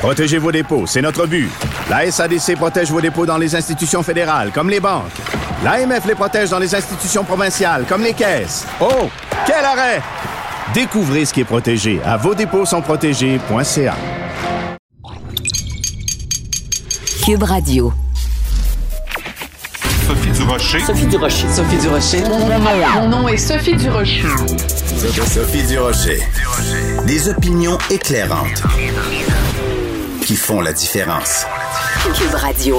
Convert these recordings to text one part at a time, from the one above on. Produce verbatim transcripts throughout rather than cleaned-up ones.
Protégez vos dépôts, c'est notre but. La S A D C protège vos dépôts dans les institutions fédérales, comme les banques. L'A M F les protège dans les institutions provinciales, comme les caisses. Oh, quel arrêt! Découvrez ce qui est protégé à vos dépôts sont protégés point c a. Cube Radio. Sophie Durocher. Sophie Durocher. Sophie Durocher. Mon nom, Mon nom est Sophie Durocher. Sophie Durocher. Des opinions éclairantes qui font la différence. Cube Radio.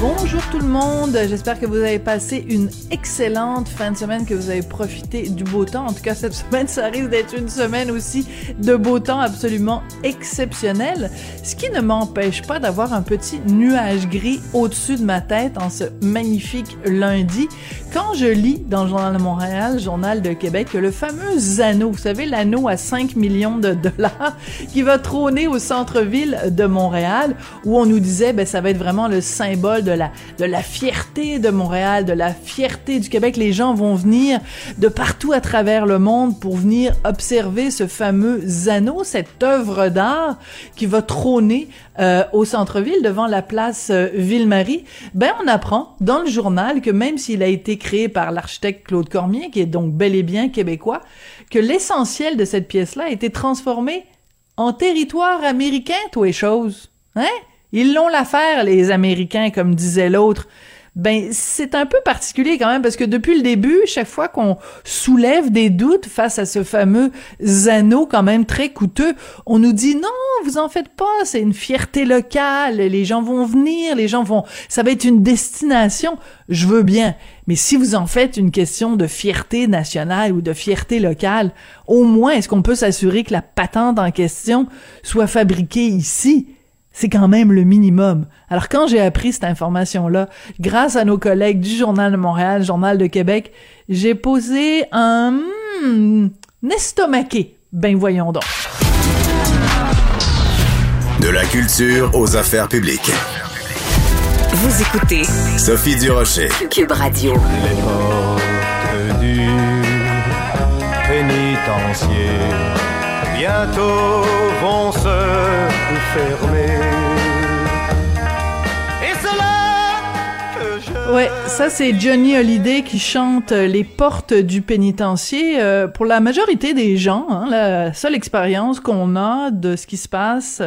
Bonjour tout le monde, j'espère que vous avez passé une excellente fin de semaine, que vous avez profité du beau temps. En tout cas, cette semaine, ça risque d'être une semaine aussi de beau temps absolument exceptionnel, ce qui ne m'empêche pas d'avoir un petit nuage gris au-dessus de ma tête en ce magnifique lundi. Quand je lis dans le Journal de Montréal, Journal de Québec, le fameux anneau, vous savez, l'anneau à cinq millions de dollars qui va trôner au centre-ville de Montréal, où on nous disait, ben, ça va être vraiment le symbole de la, de la fierté de Montréal, de la fierté du Québec. Les gens vont venir de partout à travers le monde pour venir observer ce fameux anneau, cette œuvre d'art qui va trôner euh, au centre-ville devant la place euh, Ville-Marie. Ben, on apprend dans le journal que même s'il a été créé par l'architecte Claude Cormier, qui est donc bel et bien québécois, que l'essentiel de cette pièce-là a été transformé en territoire américain, toi et chose. Hein? Ils l'ont l'affaire, les Américains, comme disait l'autre. Ben, c'est un peu particulier quand même, parce que depuis le début, chaque fois qu'on soulève des doutes face à ce fameux anneau quand même très coûteux, on nous dit non, vous en faites pas, c'est une fierté locale, les gens vont venir, les gens vont, ça va être une destination, je veux bien. Mais si vous en faites une question de fierté nationale ou de fierté locale, au moins, est-ce qu'on peut s'assurer que la patente en question soit fabriquée ici? C'est quand même le minimum. Alors, quand j'ai appris cette information-là, grâce à nos collègues du Journal de Montréal, Journal de Québec, j'ai posé un... Hmm, estomaqué. Ben, voyons donc. De la culture aux affaires publiques. Vous écoutez Sophie Durocher. Cube Radio. Les portes du pénitencier bientôt vont se fermer. Et c'est là que je... Ouais, ça c'est Johnny Hallyday qui chante Les portes du pénitencier. Euh, pour la majorité des gens, hein, la seule expérience qu'on a de ce qui se passe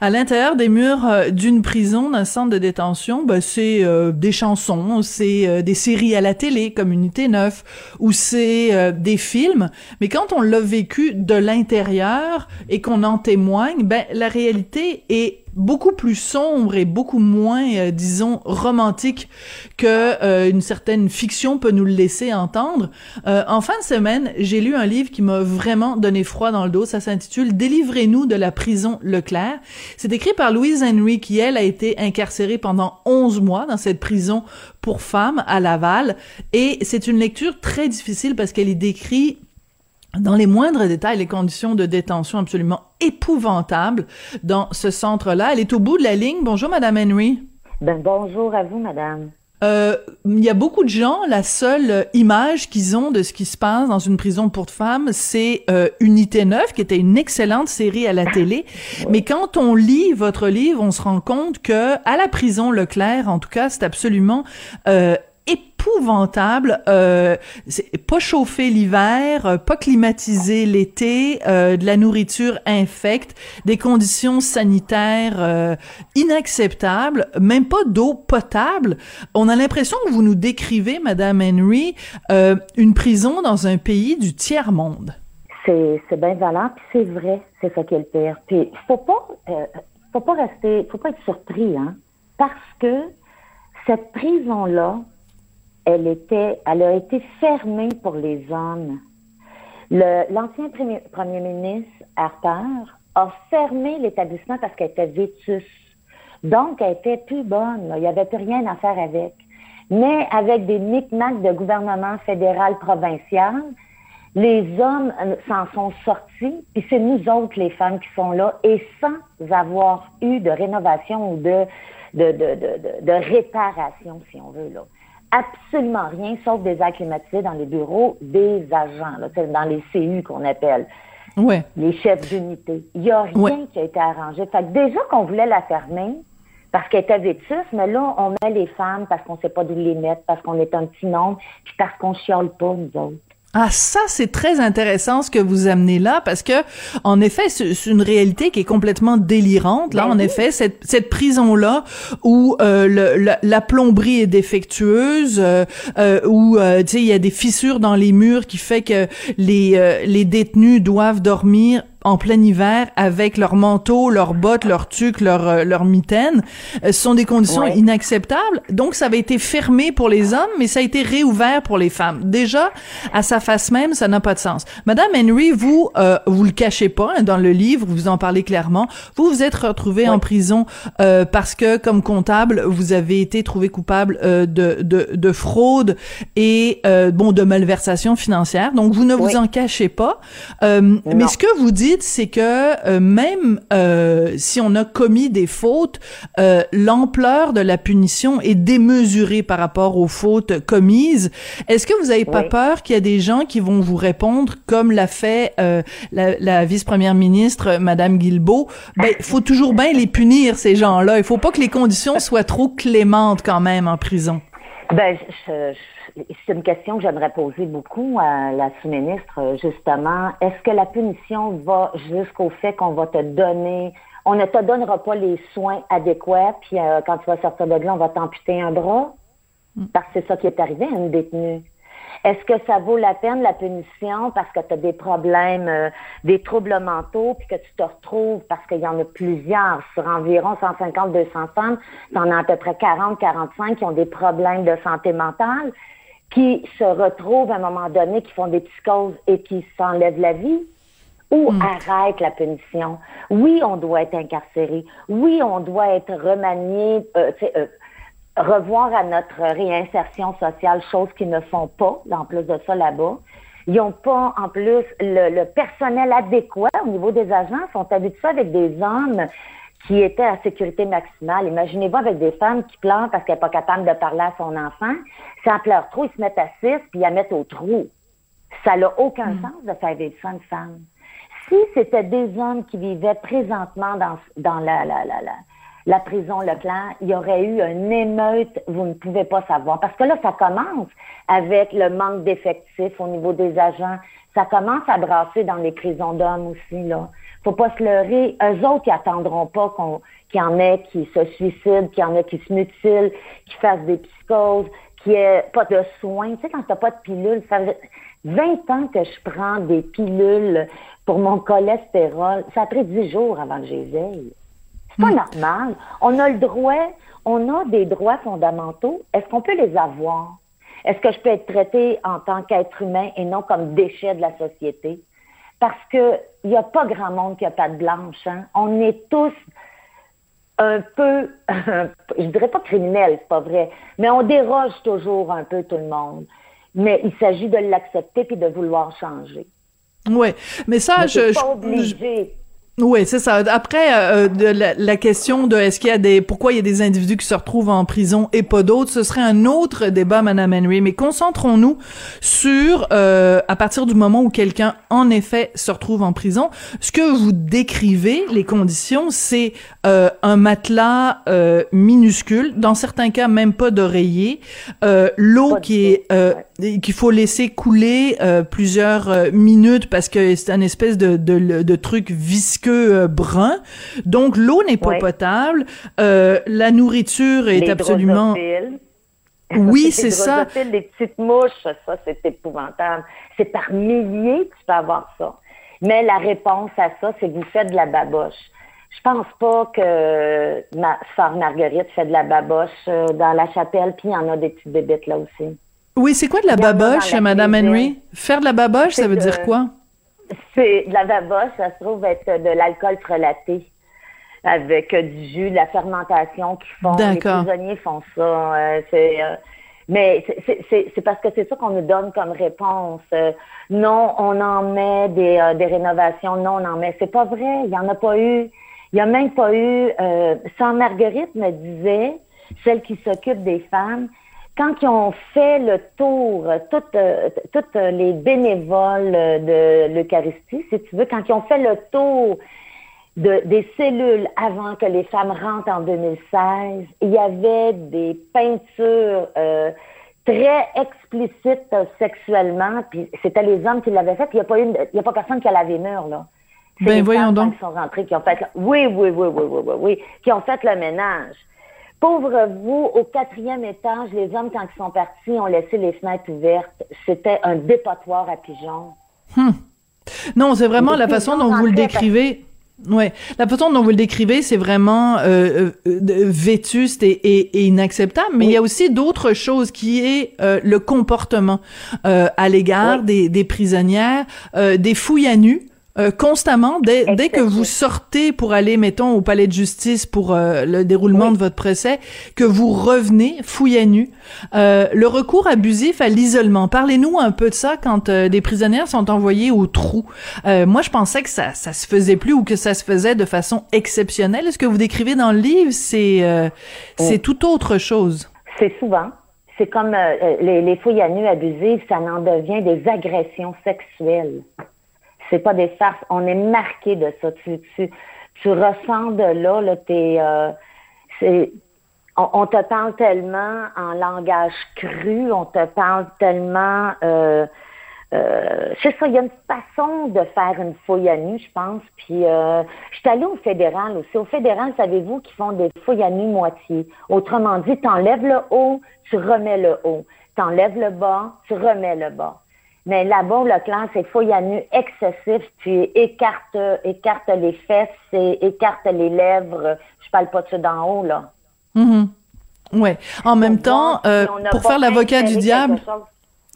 à l'intérieur des murs d'une prison, d'un centre de détention, ben c'est euh, des chansons, c'est euh, des séries à la télé comme Unité neuf, ou c'est euh, des films. Mais quand on l'a vécu de l'intérieur et qu'on en témoigne, ben la réalité est beaucoup plus sombre et beaucoup moins, euh, disons, romantique que euh, une certaine fiction peut nous le laisser entendre. Euh, en fin de semaine, j'ai lu un livre qui m'a vraiment donné froid dans le dos. Ça s'intitule « Délivrez-nous de la prison Leclerc ». C'est écrit par Louise Henry, qui, elle, a été incarcérée pendant onze mois dans cette prison pour femmes à Laval. Et c'est une lecture très difficile parce qu'elle y décrit dans les moindres détails les conditions de détention absolument épouvantables dans ce centre-là. Elle est au bout de la ligne. Bonjour, Madame Henry. Ben, bonjour à vous, Madame. Euh, il y a beaucoup de gens, la seule image qu'ils ont de ce qui se passe dans une prison pour femmes, c'est euh, Unité neuf, qui était une excellente série à la télé. Mais quand on lit votre livre, on se rend compte que, à la prison Leclerc, en tout cas, c'est absolument euh, épouvantable, euh, c'est pas chauffé l'hiver, pas climatisé l'été, euh, de la nourriture infecte, des conditions sanitaires euh, inacceptables, même pas d'eau potable. On a l'impression que vous nous décrivez, Madame Henry, euh, une prison dans un pays du tiers-monde. C'est, c'est bien valable, puis c'est vrai, c'est ça qui est le pire. Puis faut pas, euh, faut pas rester, faut pas être surpris, hein, parce que cette prison-là, Elle, était, elle a été fermée pour les hommes. Le, l'ancien premier, premier ministre, Harper, a fermé l'établissement parce qu'elle était vétus. Donc, elle était plus bonne. Là. Il n'y avait plus rien à faire avec. Mais avec des micmacs de gouvernement fédéral provincial, les hommes s'en sont sortis, puis c'est nous autres, les femmes, qui sont là, et sans avoir eu de rénovation ou de, de, de, de, de réparation, si on veut, là. Absolument rien, sauf des airs climatisés dans les bureaux des agents, là, dans les C U qu'on appelle, ouais. Les chefs d'unité. Il n'y a rien ouais. qui a été arrangé. Fait que déjà qu'on voulait la fermer, parce qu'elle était vétus, mais là, on met les femmes parce qu'on ne sait pas d'où les mettre, parce qu'on est un petit nombre, puis parce qu'on chiale pas, nous autres. Ah, ça, c'est très intéressant ce que vous amenez là, parce que, en effet, c'est une réalité qui est complètement délirante. Là, ben en oui. effet, cette, cette prison-là, où euh, le, la, la plomberie est défectueuse, euh, euh, où euh, tu sais, il y a des fissures dans les murs qui fait que les euh, les détenus doivent dormir en plein hiver avec leurs manteaux, leurs bottes, leurs tuques, leurs leurs mitaines. Ce sont des conditions ouais. inacceptables. Donc, ça avait été fermé pour les hommes, mais ça a été réouvert pour les femmes. Déjà, à sa face même, ça n'a pas de sens. Madame Henry, vous, euh, vous le cachez pas, hein, dans le livre, vous en parlez clairement. Vous vous êtes retrouvée ouais. en prison euh, parce que, comme comptable, vous avez été trouvée coupable euh, de, de de fraude et, euh, bon, de malversation financière. Donc, vous ne ouais. vous en cachez pas. Euh, mais ce que vous dites, c'est que euh, même euh, si on a commis des fautes, euh, l'ampleur de la punition est démesurée par rapport aux fautes commises. Est-ce que vous n'avez pas oui. peur qu'il y a des gens qui vont vous répondre, comme l'a fait euh, la, la vice-première ministre, Madame Guilbeault, ben, il faut toujours bien les punir, ces gens-là. Il ne faut pas que les conditions soient trop clémentes quand même en prison. Ben, je, je, c'est une question que j'aimerais poser beaucoup à la sous-ministre, justement. Est-ce que la punition va jusqu'au fait qu'on va te donner, on ne te donnera pas les soins adéquats, puis euh, quand tu vas sortir de là, on va t'amputer un bras? Parce que c'est ça qui est arrivé à une détenue. Est-ce que ça vaut la peine, la punition, parce que tu as des problèmes, euh, des troubles mentaux, puis que tu te retrouves, parce qu'il y en a plusieurs, sur environ cent cinquante à deux cents femmes, t'en as à peu près quarante à quarante-cinq qui ont des problèmes de santé mentale, qui se retrouvent à un moment donné, qui font des psychoses et qui s'enlèvent la vie? Ou mmh. arrête la punition? Oui, on doit être incarcéré. Oui, on doit être remanié, euh, tu sais... Euh, revoir à notre réinsertion sociale, chose qu'ils ne font pas, en plus de ça, là-bas. Ils n'ont pas, en plus, le, le personnel adéquat au niveau des agents. Ils sont habitués avec des hommes qui étaient à sécurité maximale. Imaginez-vous avec des femmes qui pleurent parce qu'elles n'est pas capable de parler à son enfant. Si elles pleurent trop, ils se mettent à six puis ils la mettent au trou. Ça n'a aucun mmh. sens de faire vivre ça à une femme. Si c'était des hommes qui vivaient présentement dans, dans la... la, la, la la prison Leclerc, il y aurait eu une émeute, vous ne pouvez pas savoir. Parce que là, ça commence avec le manque d'effectifs au niveau des agents. Ça commence à brasser dans les prisons d'hommes aussi, là. Faut pas se leurrer. Eux autres, ils attendront pas qu'on, qu'il y en ait qui se suicident, qu'il y en ait qui se mutilent, qui fassent des psychoses, qu'il n'y ait pas de soins. Tu sais, quand t'as pas de pilule, ça fait vingt ans que je prends des pilules pour mon cholestérol. Ça a pris dix jours avant que je les aille. C'est pas normal. On a le droit, on a des droits fondamentaux. Est-ce qu'on peut les avoir? Est-ce que je peux être traitée en tant qu'être humain et non comme déchet de la société? Parce que il n'y a pas grand monde qui a patte blanche, hein? On est tous un peu, je dirais pas criminels, c'est pas vrai, mais on déroge toujours un peu tout le monde. Mais il s'agit de l'accepter puis de vouloir changer. Oui, mais ça, mais je... je pas obligé. Je... Oui, c'est ça. Après, euh, de la, la question de est-ce qu'il y a des, pourquoi il y a des individus qui se retrouvent en prison et pas d'autres, ce serait un autre débat, Madame Henry. Mais concentrons-nous sur, euh, à partir du moment où quelqu'un, en effet, se retrouve en prison, ce que vous décrivez, les conditions, c'est euh, un matelas euh, minuscule, dans certains cas même pas d'oreiller, euh, l'eau qui est euh, qu'il faut laisser couler euh, plusieurs euh, minutes parce que c'est un espèce de, de, de truc visqueux. Brun. Donc, l'eau n'est pas oui. potable. Euh, la nourriture est les absolument... Oui, c'est ça. Les petites mouches, ça, c'est épouvantable. C'est par milliers que tu peux avoir ça. Mais la réponse à ça, c'est que vous faites de la baboche. Je pense pas que ma sœur Marguerite fait de la baboche dans la chapelle, puis il y en a des petites bébites là aussi. Oui, c'est quoi de la baboche, Madame Henry? Faire de la baboche, ça veut de... dire quoi? C'est de la bavasse, ça se trouve être de l'alcool frelaté avec du jus, de la fermentation qu'ils font. D'accord. Les prisonniers font ça. Euh, c'est, euh, mais c'est, c'est, c'est parce que c'est ça qu'on nous donne comme réponse. Euh, non, on en met des, euh, des rénovations. Non, on en met. C'est pas vrai. Il y en a pas eu. Il y a même pas eu. Euh, sans Marguerite me disait, celle qui s'occupe des femmes, quand ils ont fait le tour, toutes euh, toutes les bénévoles de l'Eucharistie, si tu veux, quand ils ont fait le tour de, des cellules avant que les femmes rentrent en deux mille seize, il y avait des peintures euh, très explicites sexuellement, puis c'était les hommes qui l'avaient fait, puis il n'y a pas une, il y a pas personne qui a lavé mur, là. C'est ben les voyons donc. Qui sont rentrés, qui ont fait, oui, oui, oui, oui, oui, oui, oui, qui ont fait le ménage. Pauvre vous, au quatrième étage, les hommes, quand ils sont partis, ont laissé les fenêtres ouvertes. C'était un dépotoir à pigeons. Hum. Non, c'est vraiment la façon dont vous le décrivez. Ouais, la façon dont vous le décrivez, c'est vraiment euh, euh, vétuste et, et, et inacceptable. Mais oui. Il y a aussi d'autres choses qui est euh, le comportement euh, à l'égard oui. des, des prisonnières, euh, des fouilles à nu. Euh, constamment, dès, dès que vous sortez pour aller, mettons, au palais de justice pour euh, le déroulement oui. de votre procès, que vous revenez fouillés nus, euh, le recours abusif à l'isolement. Parlez-nous un peu de ça quand euh, des prisonnières sont envoyées au trou. Euh, moi, je pensais que ça, ça se faisait plus ou que ça se faisait de façon exceptionnelle. Ce que vous décrivez dans le livre, c'est euh, oui. c'est tout autre chose. C'est souvent. C'est comme euh, les, les fouilles à nu abusives, ça en devient des agressions sexuelles. C'est pas des farces. On est marqué de ça. Tu, tu, tu ressens de là, là, t'es, euh, c'est, on, on te parle tellement en langage cru, on te parle tellement, euh, euh, c'est ça, il y a une façon de faire une fouille à nu, je pense. Puis, euh, je suis allée au fédéral aussi. Au fédéral, savez-vous qu'ils font des fouilles à nu moitié. Autrement dit, t'enlèves le haut, tu remets le haut. T'enlèves le bas, tu remets le bas. Mais là-bas, Leclerc, c'est fouille à nu excessif, puis écarte, écarte les fesses, et écarte les lèvres. Je parle pas de ça d'en haut, là. Mm-hmm. Oui. En même donc, temps, euh, pour faire l'avocat du diable...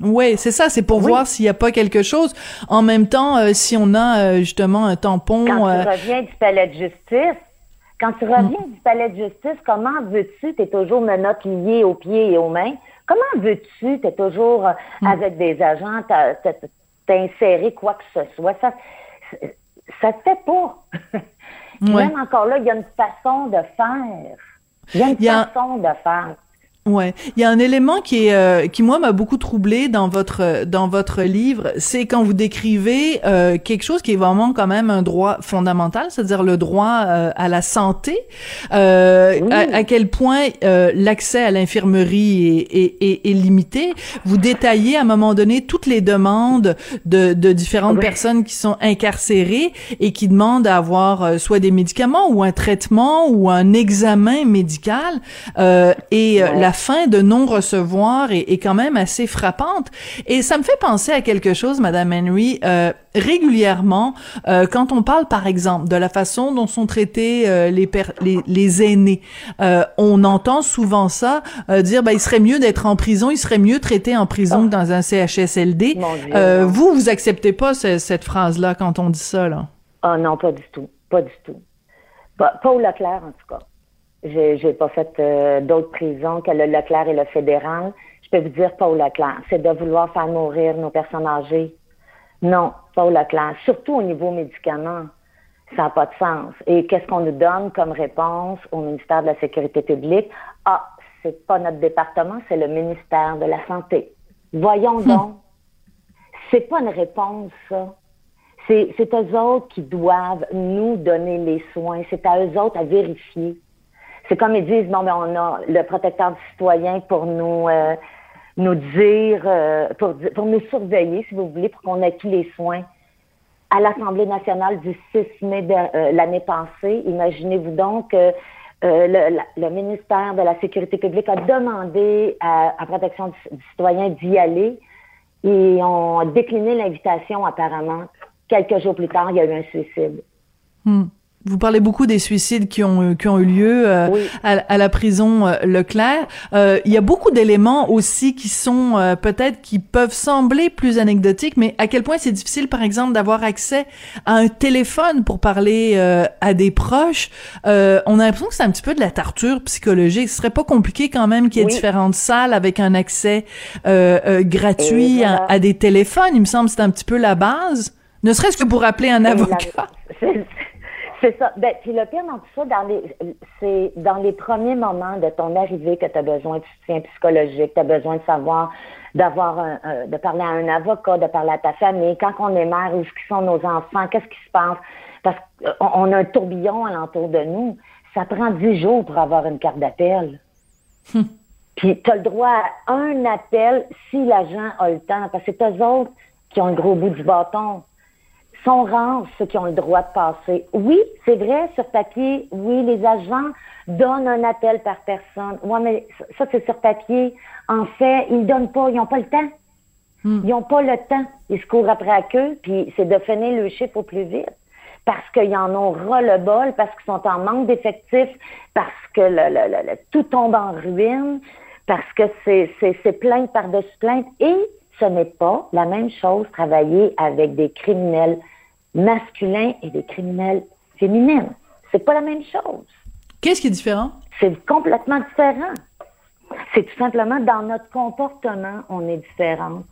Oui, c'est ça, c'est pour oui. voir s'il n'y a pas quelque chose. En même temps, euh, si on a euh, justement un tampon... Quand euh... tu reviens du palais de justice, quand tu reviens mm. du palais de justice, comment veux-tu, t'es toujours menottes liées aux pieds et aux mains... Comment veux-tu, t'es toujours avec des agents, t'as, t'as, t'as inséré quoi que ce soit, ça ça te fait pas. Ouais. Même encore là, il y a une façon de faire. Il y a une y a... façon de faire. Ouais, il y a un élément qui est euh, qui moi m'a beaucoup troublée dans votre dans votre livre, c'est quand vous décrivez euh, quelque chose qui est vraiment quand même un droit fondamental, c'est-à-dire le droit euh, à la santé, euh, oui. à, à quel point euh, l'accès à l'infirmerie est, est, est, est limité. Vous détaillez à un moment donné toutes les demandes de, de différentes oui. personnes qui sont incarcérées et qui demandent à avoir euh, soit des médicaments ou un traitement ou un examen médical euh, et oui. la La fin de non-recevoir est, est quand même assez frappante. Et ça me fait penser à quelque chose, Madame Henry. Euh, régulièrement, euh, quand on parle, par exemple, de la façon dont sont traités euh, les, per- les, les aînés, euh, on entend souvent ça, euh, dire, ben, il serait mieux d'être en prison, il serait mieux traité en prison oh. que dans un C H S L D. Dieu, euh, vous, vous acceptez pas ce, cette phrase-là quand on dit ça, là? Ah non, pas du tout. Pas du tout. Pas, pas au Leclerc, en tout cas. J'ai, j'ai pas fait euh, d'autres prisons que le Leclerc et le fédéral. Je peux vous dire, pas au Leclerc. C'est de vouloir faire mourir nos personnes âgées. Non, pas au Leclerc. Surtout au niveau médicaments. Ça n'a pas de sens. Et qu'est-ce qu'on nous donne comme réponse au ministère de la Sécurité publique? Ah, c'est pas notre département, c'est le ministère de la Santé. Voyons mmh. donc. C'est pas une réponse, ça. C'est, c'est eux autres qui doivent nous donner les soins. C'est à eux autres à vérifier. C'est comme ils disent, non, mais on a le protecteur du citoyen pour nous euh, nous dire, euh, pour, pour nous surveiller, si vous voulez, pour qu'on ait tous les soins. À l'Assemblée nationale du six mai de euh, l'année passée, imaginez-vous donc que euh, euh, le, la, le ministère de la Sécurité publique a demandé à la protection du, du citoyen d'y aller et ont décliné l'invitation apparemment. Quelques jours plus tard, il y a eu un suicide. Mm. Vous parlez beaucoup des suicides qui ont qui ont eu lieu euh, oui. à, à la prison euh, Leclerc. Euh, il y a beaucoup d'éléments aussi qui sont euh, peut-être qui peuvent sembler plus anecdotiques, mais à quel point c'est difficile, par exemple, d'avoir accès à un téléphone pour parler euh, à des proches. Euh, on a l'impression que c'est un petit peu de la torture psychologique. Ce serait pas compliqué quand même qu'il y ait oui. différentes salles avec un accès euh, euh, gratuit voilà. à, à des téléphones. Il me semble que c'est un petit peu la base. Ne serait-ce que pour appeler un avocat. C'est ça. Ben, puis le pire dans tout ça, dans les, c'est dans les premiers moments de ton arrivée que tu as besoin de soutien psychologique, tu as besoin de savoir, d'avoir un, un, de parler à un avocat, de parler à ta famille. Quand on est mère, où sont nos enfants, qu'est-ce qui se passe? Parce qu'on a un tourbillon alentour de nous. Ça prend dix jours pour avoir une carte d'appel. Hum. Puis tu as le droit à un appel si l'agent a le temps. Parce que c'est eux autres qui ont le gros bout du bâton. Sont rares ceux qui ont le droit de passer. Oui, c'est vrai, sur papier, oui, les agents donnent un appel par personne. Oui, mais ça, c'est sur papier. En fait, ils donnent pas, ils n'ont pas le temps. Mm. Ils n'ont pas le temps. Ils se courent après la queue, puis c'est de finir le chiffre au plus vite. Parce qu'ils en ont ras-le-bol, parce qu'ils sont en manque d'effectifs, parce que le, le, le, le, tout tombe en ruine, parce que c'est, c'est, c'est plainte par-dessus plainte. Et ce n'est pas la même chose travailler avec des criminels masculins et des criminels féminines. C'est pas la même chose. Qu'est-ce qui est différent? C'est complètement différent. C'est tout simplement dans notre comportement, on est différente.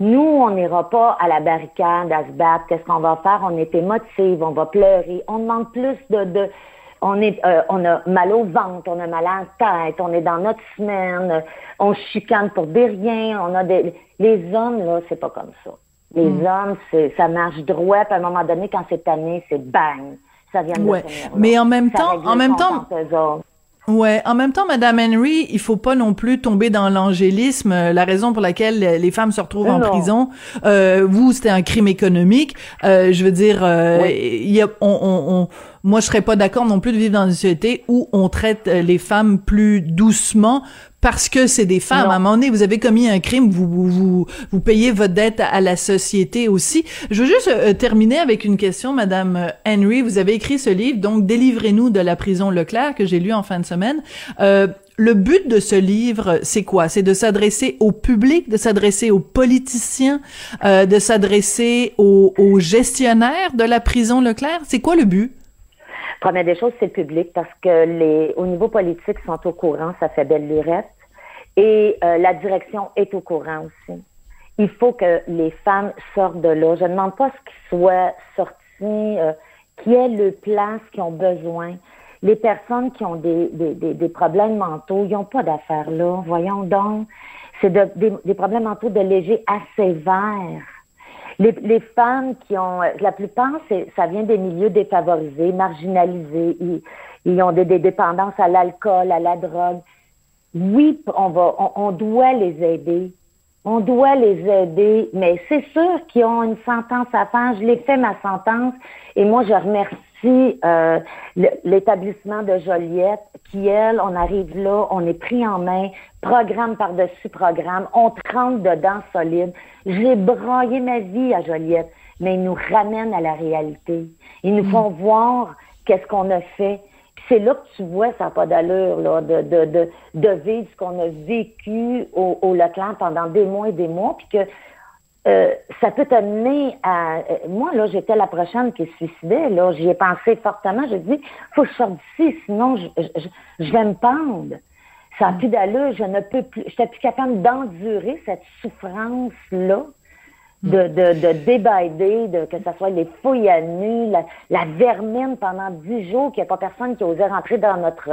Nous, on n'ira pas à la barricade, à se battre. Qu'est-ce qu'on va faire? On est émotive, on va pleurer. On demande plus de... de on est, euh, on a mal au ventre, on a mal à la tête, on est dans notre semaine, on chicane pour des riens, on a des... Les hommes, là, c'est pas comme ça. Les mmh. hommes, c'est, ça marche droit, puis à un moment donné, quand c'est tanné, c'est bang, ça vient de ouais. finir, mais en même ça temps, en même temps... Ouais, en même temps, Madame Henry, il faut pas non plus tomber dans l'angélisme. Euh, la raison pour laquelle les femmes se retrouvent non. en prison, euh, vous, c'était un crime économique. Euh, je veux dire, euh, oui. y a, on, on, on, moi, je serais pas d'accord non plus de vivre dans une société où on traite les femmes plus doucement parce que c'est des femmes. Non. À un moment donné, vous avez commis un crime, vous vous vous, vous payez votre dette à, à la société aussi. Je veux juste euh, terminer avec une question, Madame Henry. Vous avez écrit ce livre, donc Délivrez-nous de la prison Leclerc, que j'ai lu en fin de semaine. Euh, le but de ce livre, c'est quoi? C'est de s'adresser au public, de s'adresser aux politiciens, euh, de s'adresser aux, aux gestionnaires de la prison Leclerc. C'est quoi le but? Première des choses, c'est le public, parce que les au niveau politique, ils sont au courant, ça fait belle lurette. Et euh, la direction est au courant aussi. Il faut que les femmes sortent de là. Je ne demande pas ce qu'ils soient sortis, euh, qui est le place qu'ils ont besoin. Les personnes qui ont des, des, des, des problèmes mentaux, ils n'ont pas d'affaires là. Voyons donc, c'est de, des, des problèmes mentaux de léger à sévère. Les, les femmes qui ont, la plupart, c'est, ça vient des milieux défavorisés, marginalisés. Ils, ils ont des, des dépendances à l'alcool, à la drogue. Oui, on va, on, on doit les aider. On doit les aider, mais c'est sûr qu'ils ont une sentence à faire. Je l'ai fait ma sentence, et moi je remercie euh, l'établissement de Joliette qui, elle, on arrive là, on est pris en main. Programme par-dessus programme, on trempe dedans solide. J'ai broyé ma vie à Joliette, mais ils nous ramènent à la réalité. Ils nous font mmh. voir qu'est-ce qu'on a fait. Puis c'est là que tu vois, ça n'a pas d'allure, là, de, de, de, de vivre ce qu'on a vécu au, au Leclerc pendant des mois et des mois, puis que euh, ça peut t'amener à... Euh, moi, là, j'étais la prochaine qui se suicidait, là. J'y ai pensé fortement. J'ai dit, faut que je sorte d'ici, sinon je, je, je, je vais me pendre. Ça n'a plus d'allure, je ne peux plus, je n'étais plus capable d'endurer cette souffrance-là, de, de, de débaider, de, que ce soit les fouilles à nu, la, la vermine pendant dix jours, qu'il n'y a pas personne qui osait rentrer dans notre,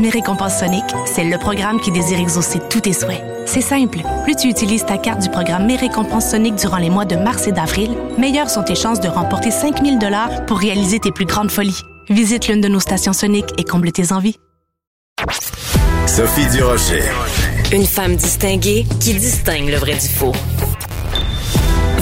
Mes récompenses Sonic, c'est le programme qui désire exaucer tous tes souhaits. C'est simple. Plus tu utilises ta carte du programme Mes récompenses Sonic durant les mois de mars et d'avril, meilleures sont tes chances de remporter cinq mille dollars pour réaliser tes plus grandes folies. Visite l'une de nos stations Sonic et comble tes envies. Sophie Durocher. Une femme distinguée qui distingue le vrai du faux.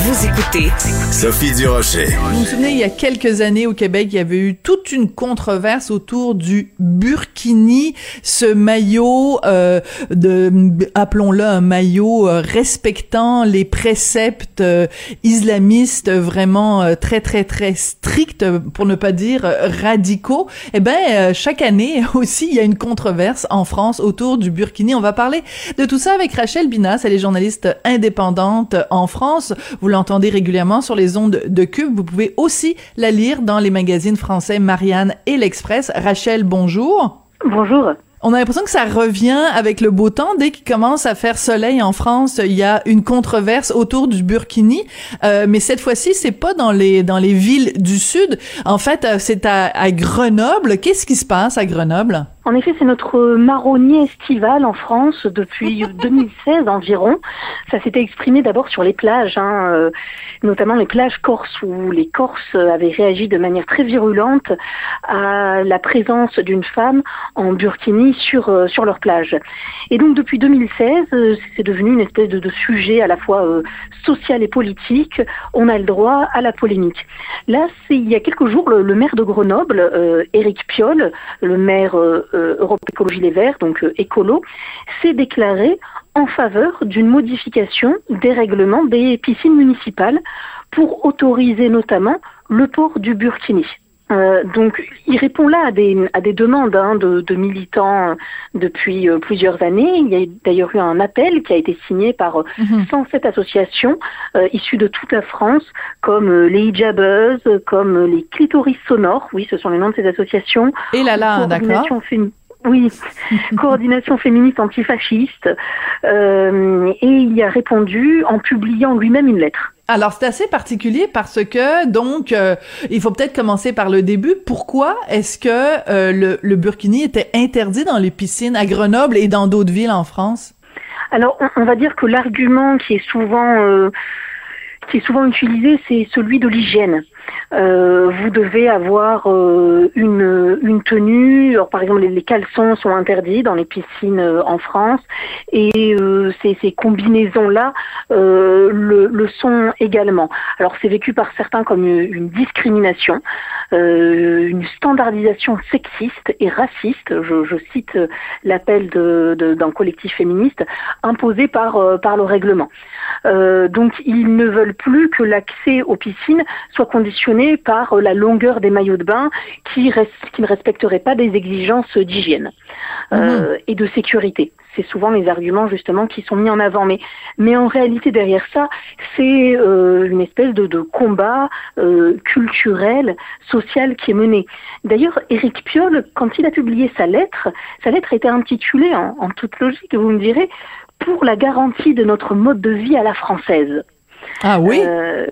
Vous écoutez Sophie Durocher. Vous vous souvenez, il y a quelques années au Québec, il y avait eu toute une controverse autour du burkini, ce maillot, euh, de, appelons-le un maillot euh, respectant les préceptes euh, islamistes vraiment euh, très très très stricts, pour ne pas dire euh, radicaux. Eh ben, euh, chaque année aussi, il y a une controverse en France autour du burkini. On va parler de tout ça avec Rachel Binas, elle est journaliste indépendante en France. Vous l'entendez régulièrement sur les ondes de Cube. Vous pouvez aussi la lire dans les magazines français Marianne et l'Express. Rachel, bonjour. Bonjour. On a l'impression que ça revient avec le beau temps. Dès qu'il commence à faire soleil en France, il y a une controverse autour du burkini. Euh, mais cette fois-ci, c'est pas dans les dans les villes du Sud. En fait, c'est à, à Grenoble. Qu'est-ce qui se passe à Grenoble? En effet, c'est notre marronnier estival en France depuis deux mille seize environ. Ça s'était exprimé d'abord sur les plages, hein, euh, notamment les plages corses, où les Corses avaient réagi de manière très virulente à la présence d'une femme en burkini sur, euh, sur leur plage. Et donc depuis deux mille seize, euh, c'est devenu une espèce de, de sujet à la fois euh, social et politique. On a le droit à la polémique. Là, c'est, il y a quelques jours, le, le maire de Grenoble, euh, Éric Piolle, le maire... Euh, Europe Écologie Les Verts, donc euh, écolo, s'est déclaré en faveur d'une modification des règlements des piscines municipales pour autoriser notamment le port du burkini. Euh, donc, il répond là à des, à des demandes hein, de, de militants depuis euh, plusieurs années. Il y a d'ailleurs eu un appel qui a été signé par euh, mm-hmm. cent sept associations euh, issues de toute la France, comme euh, les hijabeuses, comme euh, les clitoris sonores. Oui, ce sont les noms de ces associations. Et là là, d'accord. Fémin... Oui, coordination féministe antifasciste. Euh, et il a répondu en publiant lui-même une lettre. Alors, c'est assez particulier parce que, donc, euh, il faut peut-être commencer par le début. Pourquoi est-ce que euh, le, le burkini était interdit dans les piscines à Grenoble et dans d'autres villes en France? Alors, on, on va dire que l'argument qui est souvent... Euh qui est souvent utilisé, c'est celui de l'hygiène. Euh, vous devez avoir euh, une, une tenue. Alors, par exemple, les, les caleçons sont interdits dans les piscines euh, en France, et euh, ces, ces combinaisons-là euh, le, le sont également. Alors, c'est vécu par certains comme une, une discrimination, euh, une standardisation sexiste et raciste. Je, je cite euh, l'appel de, de, d'un collectif féministe imposé par, euh, par le règlement. Euh, donc, ils ne veulent plus que l'accès aux piscines soit conditionné par la longueur des maillots de bain qui, res- qui ne respecteraient pas des exigences d'hygiène mmh. euh, et de sécurité. C'est souvent les arguments justement qui sont mis en avant. Mais, mais en réalité derrière ça, c'est euh, une espèce de, de combat euh, culturel, social qui est mené. D'ailleurs, Éric Piolle, quand il a publié sa lettre, sa lettre était intitulée, en, en toute logique, vous me direz, « Pour la garantie de notre mode de vie à la française ». Ah oui? Euh,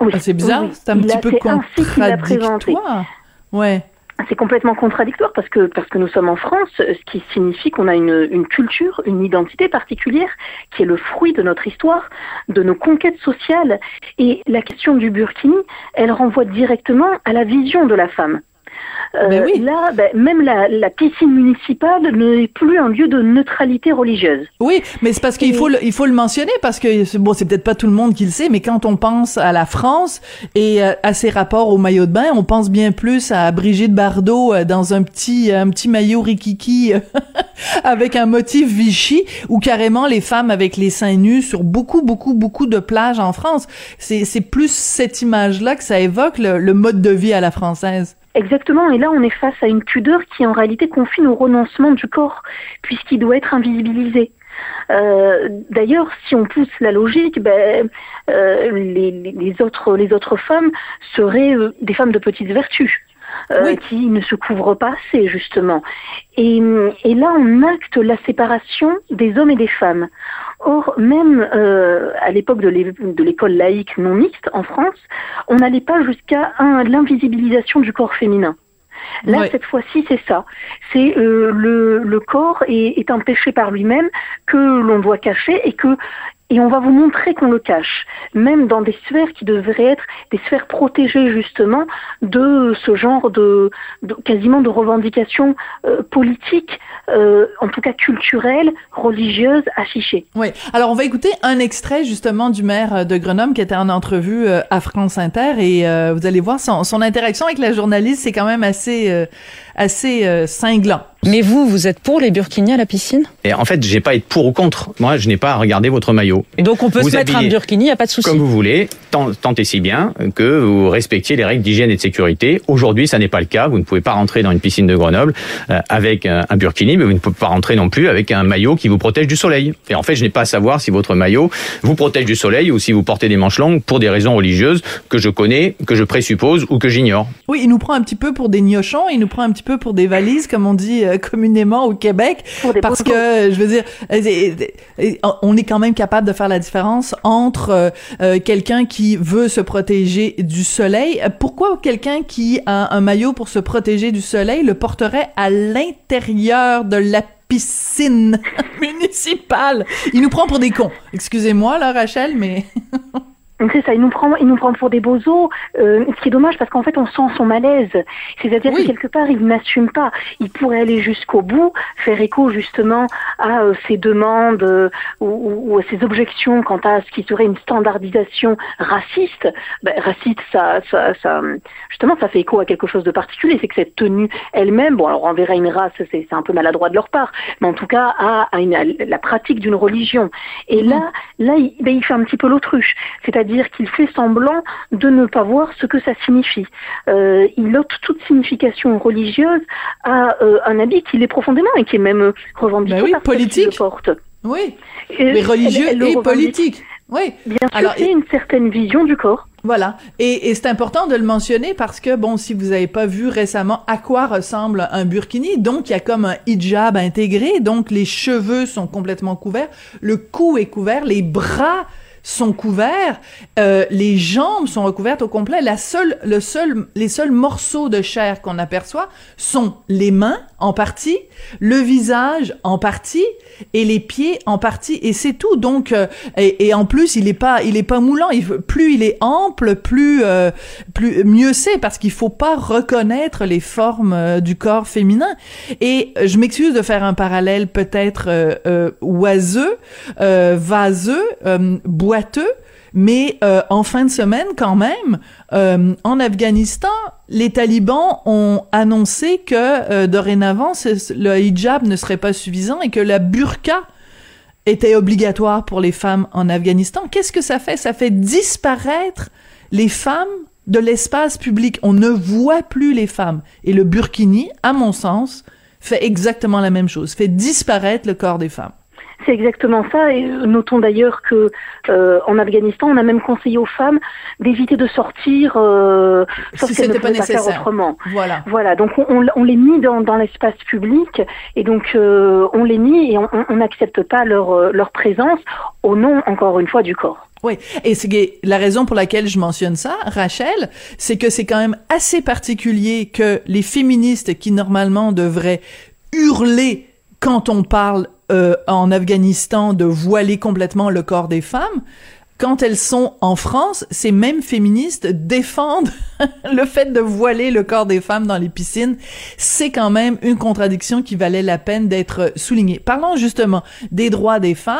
oui. Ah, c'est bizarre, oui. C'est un il petit a, peu contradictoire. Ouais. C'est complètement contradictoire parce que, parce que nous sommes en France, ce qui signifie qu'on a une, une culture, une identité particulière qui est le fruit de notre histoire, de nos conquêtes sociales. Et la question du burkini, elle renvoie directement à la vision de la femme. Euh, ben oui. Là, ben, même la, la piscine municipale n'est plus un lieu de neutralité religieuse. Oui, mais c'est parce qu'il et... faut le, il faut le mentionner, parce que bon, c'est peut-être pas tout le monde qui le sait, mais quand on pense à la France et euh, à ses rapports au maillot de bain, on pense bien plus à Brigitte Bardot euh, dans un petit un petit maillot rikiki euh, avec un motif Vichy, ou carrément les femmes avec les seins nus sur beaucoup beaucoup beaucoup de plages en France. C'est c'est plus cette image-là que ça évoque, le, le mode de vie à la française. Exactement, et là on est face à une pudeur qui en réalité confine au renoncement du corps, puisqu'il doit être invisibilisé. Euh, d'ailleurs, si on pousse la logique, ben, euh, les, les, autres, les autres femmes seraient euh, des femmes de petites vertus, euh, oui. qui ne se couvrent pas assez, justement. Et, et là on acte la séparation des hommes et des femmes. Or, même euh, à l'époque de, l'é- de l'école laïque non mixte en France, on n'allait pas jusqu'à un, l'invisibilisation du corps féminin. Là, ouais. cette fois-ci, c'est ça. C'est euh, le, le corps est, est un péché par lui-même que l'on doit cacher et que et on va vous montrer qu'on le cache, même dans des sphères qui devraient être des sphères protégées justement de ce genre de, de quasiment de revendications euh, politiques, euh, en tout cas culturelles, religieuses, affichées. Oui. Alors on va écouter un extrait justement du maire de Grenoble qui était en entrevue à France Inter, et euh, vous allez voir son, son interaction avec la journaliste, c'est quand même assez euh, assez euh, cinglant. Mais vous, vous êtes pour les burkinis à la piscine ? Et en fait, j'ai pas à être pour ou contre. Moi, je n'ai pas à regarder votre maillot. Et donc, on peut vous se mettre un burkini, il n'y a pas de souci. Comme vous voulez, tant, tant et si bien que vous respectiez les règles d'hygiène et de sécurité. Aujourd'hui, ça n'est pas le cas. Vous ne pouvez pas rentrer dans une piscine de Grenoble euh, avec un, un burkini, mais vous ne pouvez pas rentrer non plus avec un maillot qui vous protège du soleil. Et en fait, je n'ai pas à savoir si votre maillot vous protège du soleil ou si vous portez des manches longues pour des raisons religieuses que je connais, que je présuppose ou que j'ignore. Oui, il nous prend un petit peu pour des gnochons, il nous prend un petit peu pour des valises, comme on dit communément au Québec, parce que, je veux dire, on est quand même capable de faire la différence entre euh, quelqu'un qui veut se protéger du soleil. Pourquoi quelqu'un qui a un maillot pour se protéger du soleil le porterait à l'intérieur de la piscine municipale? Il nous prend pour des cons. Excusez-moi, là, Rachel, mais... C'est ça, il nous prend, il nous prend pour des bozos, euh, ce qui est dommage parce qu'en fait on sent son malaise. C'est-à-dire oui. que quelque part il n'assume pas. Il pourrait aller jusqu'au bout, faire écho justement à euh, ses demandes euh, ou, ou à ses objections quant à ce qui serait une standardisation raciste. Ben, raciste, ça, ça, ça, justement, ça fait écho à quelque chose de particulier, c'est que cette tenue elle-même, bon, alors on verra une race, c'est, c'est un peu maladroit de leur part, mais en tout cas à, à, une, à la pratique d'une religion. Et mmh. là, là, il, ben, il fait un petit peu l'autruche. C'est-à-dire dire qu'il fait semblant de ne pas voir ce que ça signifie. Euh, il ôte toute signification religieuse à euh, un habit qui l'est profondément et qui est même revendiqué ben oui, par ceux qui le portent. Oui, et, mais religieux et politique. Oui. Bien sûr, alors, c'est et... une certaine vision du corps. Voilà. Et, et c'est important de le mentionner parce que, bon, si vous n'avez pas vu récemment à quoi ressemble un burkini, donc il y a comme un hijab intégré, donc les cheveux sont complètement couverts, le cou est couvert, les bras sont couverts, euh, les jambes sont recouvertes au complet. La seule, le seul, les seuls morceaux de chair qu'on aperçoit sont les mains en partie, le visage en partie et les pieds en partie, et c'est tout. Donc, euh, et, et en plus, il est pas, il est pas moulant. Il, plus il est ample, plus, euh, plus mieux c'est, parce qu'il faut pas reconnaître les formes euh, du corps féminin. Et euh, je m'excuse de faire un parallèle peut-être euh, euh, oiseux, euh, vaseux, euh, boiteux, mais euh, en fin de semaine quand même, euh, en Afghanistan, les talibans ont annoncé que euh, dorénavant, le hijab ne serait pas suffisant et que la burqa était obligatoire pour les femmes en Afghanistan. Qu'est-ce que ça fait? Ça fait disparaître les femmes de l'espace public. On ne voit plus les femmes. Et le burkini, à mon sens, fait exactement la même chose, fait disparaître le corps des femmes. C'est exactement ça, et notons d'ailleurs que euh, en Afghanistan, on a même conseillé aux femmes d'éviter de sortir, euh, sauf si qu'elles ne pouvaient pas faire autrement. Voilà. Voilà. Donc on, on les mit dans, dans l'espace public, et donc euh, on les mit et on n'accepte pas leur, leur présence au nom, encore une fois, du corps. Oui, et c'est la raison pour laquelle je mentionne ça, Rachel, c'est que c'est quand même assez particulier que les féministes qui normalement devraient hurler quand on parle Euh, en Afghanistan de voiler complètement le corps des femmes, quand elles sont en France, ces mêmes féministes défendent le fait de voiler le corps des femmes dans les piscines. C'est quand même une contradiction qui valait la peine d'être soulignée. Parlons justement des droits des femmes.